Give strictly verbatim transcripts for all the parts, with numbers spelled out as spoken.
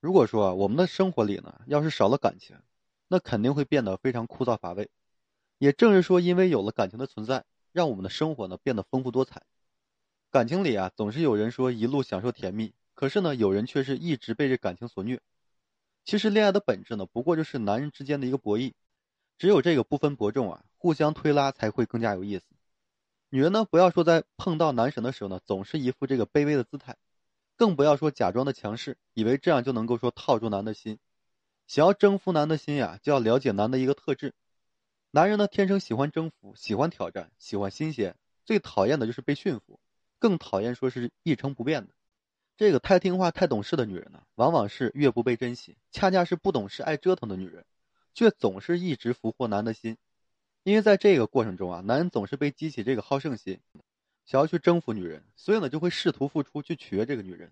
如果说我们的生活里呢，要是少了感情，那肯定会变得非常枯燥乏味。也正是说，因为有了感情的存在，让我们的生活呢变得丰富多彩。感情里啊，总是有人说一路享受甜蜜，可是呢，有人却是一直被这感情所虐。其实恋爱的本质呢，不过就是男人之间的一个博弈，只有这个不分伯仲啊，互相推拉才会更加有意思。女人呢，不要说在碰到男神的时候呢，总是一副这个卑微的姿态，更不要说假装的强势，以为这样就能够说套住男的心。想要征服男的心呀、啊，就要了解男的一个特质。男人呢，天生喜欢征服，喜欢挑战，喜欢新鲜，最讨厌的就是被驯服，更讨厌说是一成不变的。这个太听话太懂事的女人呢，往往是越不被珍惜，恰恰是不懂事爱折腾的女人，却总是一直俘获男的心。因为在这个过程中啊，男人总是被激起这个好胜心，想要去征服女人，所以呢就会试图付出去取悦这个女人。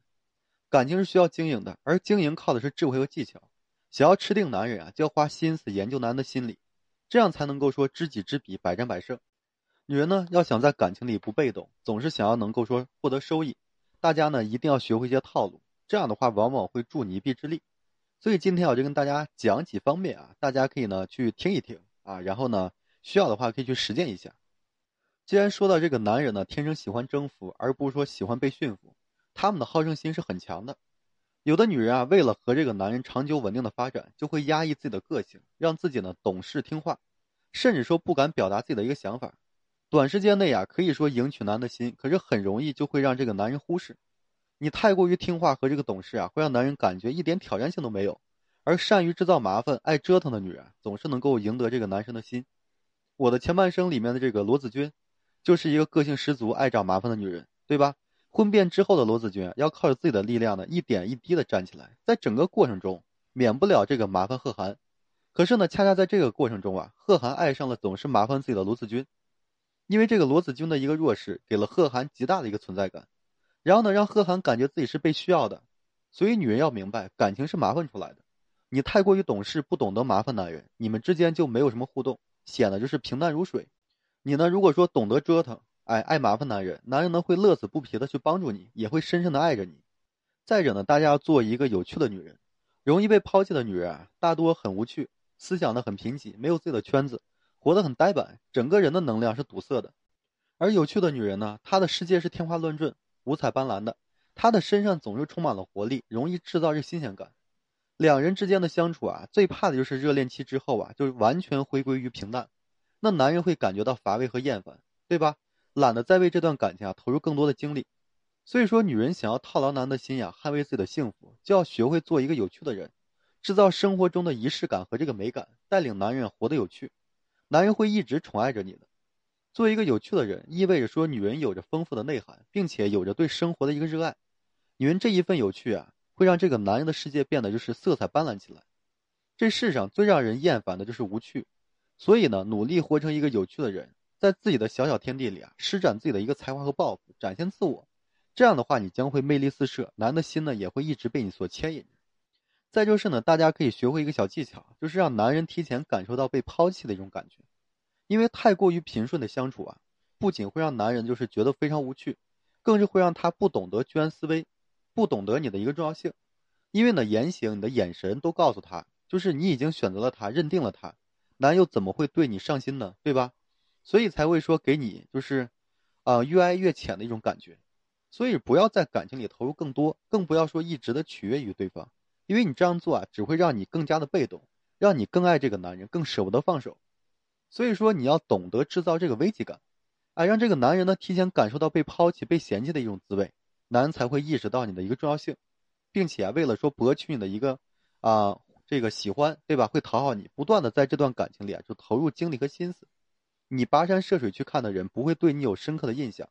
感情是需要经营的，而经营靠的是智慧和技巧。想要吃定男人啊，就要花心思研究男人的心理，这样才能够说知己知彼，百战百胜。女人呢，要想在感情里不被动，总是想要能够说获得收益，大家呢一定要学会一些套路，这样的话往往会助你一臂之力。所以今天我就跟大家讲几方面啊，大家可以呢去听一听啊，然后呢需要的话可以去实践一下。既然说到这个男人呢，天生喜欢征服，而不是说喜欢被驯服，他们的好胜心是很强的。有的女人啊，为了和这个男人长久稳定的发展，就会压抑自己的个性，让自己呢懂事听话，甚至说不敢表达自己的一个想法。短时间内啊，可以说赢取男的心，可是很容易就会让这个男人忽视。你太过于听话和这个懂事啊，会让男人感觉一点挑战性都没有。而善于制造麻烦、爱折腾的女人，总是能够赢得这个男生的心。我的前半生里面的这个罗子君，就是一个个性十足、爱找麻烦的女人，对吧？婚变之后的罗子君要靠着自己的力量呢，一点一滴的站起来，在整个过程中免不了这个麻烦贺涵。可是呢，恰恰在这个过程中啊，贺涵爱上了总是麻烦自己的罗子君。因为这个罗子君的一个弱势，给了贺涵极大的一个存在感，然后呢，让贺涵感觉自己是被需要的。所以女人要明白，感情是麻烦出来的。你太过于懂事，不懂得麻烦男人，你们之间就没有什么互动，显得就是平淡如水。你呢，如果说懂得折腾，哎，爱麻烦男人，男人呢会乐此不疲的去帮助你，也会深深的爱着你。再者呢，大家要做一个有趣的女人。容易被抛弃的女人啊，大多很无趣，思想呢很贫瘠，没有自己的圈子，活得很呆板，整个人的能量是堵塞的。而有趣的女人呢，她的世界是天花乱坠，五彩斑斓的，她的身上总是充满了活力，容易制造这新鲜感。两人之间的相处啊，最怕的就是热恋期之后啊，就是完全回归于平淡，那男人会感觉到乏味和厌烦，对吧？懒得再为这段感情啊投入更多的精力。所以说女人想要套牢男的心呀、啊、捍卫自己的幸福，就要学会做一个有趣的人，制造生活中的仪式感和这个美感，带领男人活得有趣，男人会一直宠爱着你的。做一个有趣的人意味着说女人有着丰富的内涵，并且有着对生活的一个热爱。女人这一份有趣啊，会让这个男人的世界变得就是色彩斑斓起来。这世上最让人厌烦的就是无趣，所以呢努力活成一个有趣的人，在自己的小小天地里啊，施展自己的一个才华和抱负，展现自我。这样的话你将会魅力四射，男的心呢也会一直被你所牵引。再就是呢，大家可以学会一个小技巧，就是让男人提前感受到被抛弃的一种感觉。因为太过于平顺的相处啊，不仅会让男人就是觉得非常无趣，更是会让他不懂得居安思危，不懂得你的一个重要性。因为呢言行你的眼神都告诉他，就是你已经选择了他，认定了他，男人又怎么会对你上心呢，对吧？所以才会说给你就是啊、呃、越爱越浅的一种感觉。所以不要在感情里投入更多，更不要说一直的取悦于对方，因为你这样做啊，只会让你更加的被动，让你更爱这个男人，更舍不得放手。所以说你要懂得制造这个危机感，哎，让这个男人呢提前感受到被抛弃、被嫌弃的一种滋味，男人才会意识到你的一个重要性，并且啊，为了说博取你的一个啊、呃、这个喜欢，对吧？会讨好你，不断的在这段感情里啊就投入精力和心思。你跋山涉水去看的人，不会对你有深刻的印象，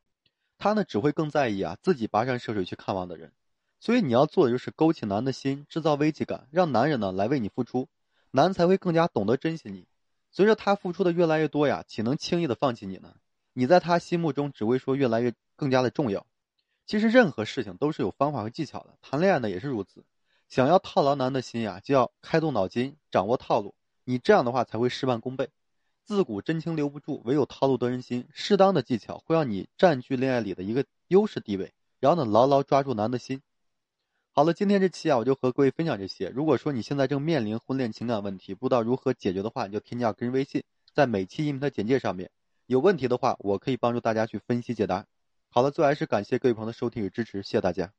他呢只会更在意啊自己跋山涉水去看望的人。所以你要做的就是勾起男的心，制造危机感，让男人呢来为你付出，男才会更加懂得珍惜你。随着他付出的越来越多呀，岂能轻易的放弃你呢？你在他心目中只会说越来越更加的重要。其实任何事情都是有方法和技巧的，谈恋爱呢也是如此。想要套牢男的心呀，就要开动脑筋，掌握套路，你这样的话才会事半功倍。自古真情留不住，唯有套路得人心。适当的技巧会让你占据恋爱里的一个优势地位，然后呢牢牢抓住男的心。好了，今天这期啊，我就和各位分享这些。如果说你现在正面临婚恋情感问题，不知道如何解决的话，你就添加个人微信，在每期音频的简介上面，有问题的话，我可以帮助大家去分析解答。好了，最后还是感谢各位朋友的收听与支持，谢谢大家。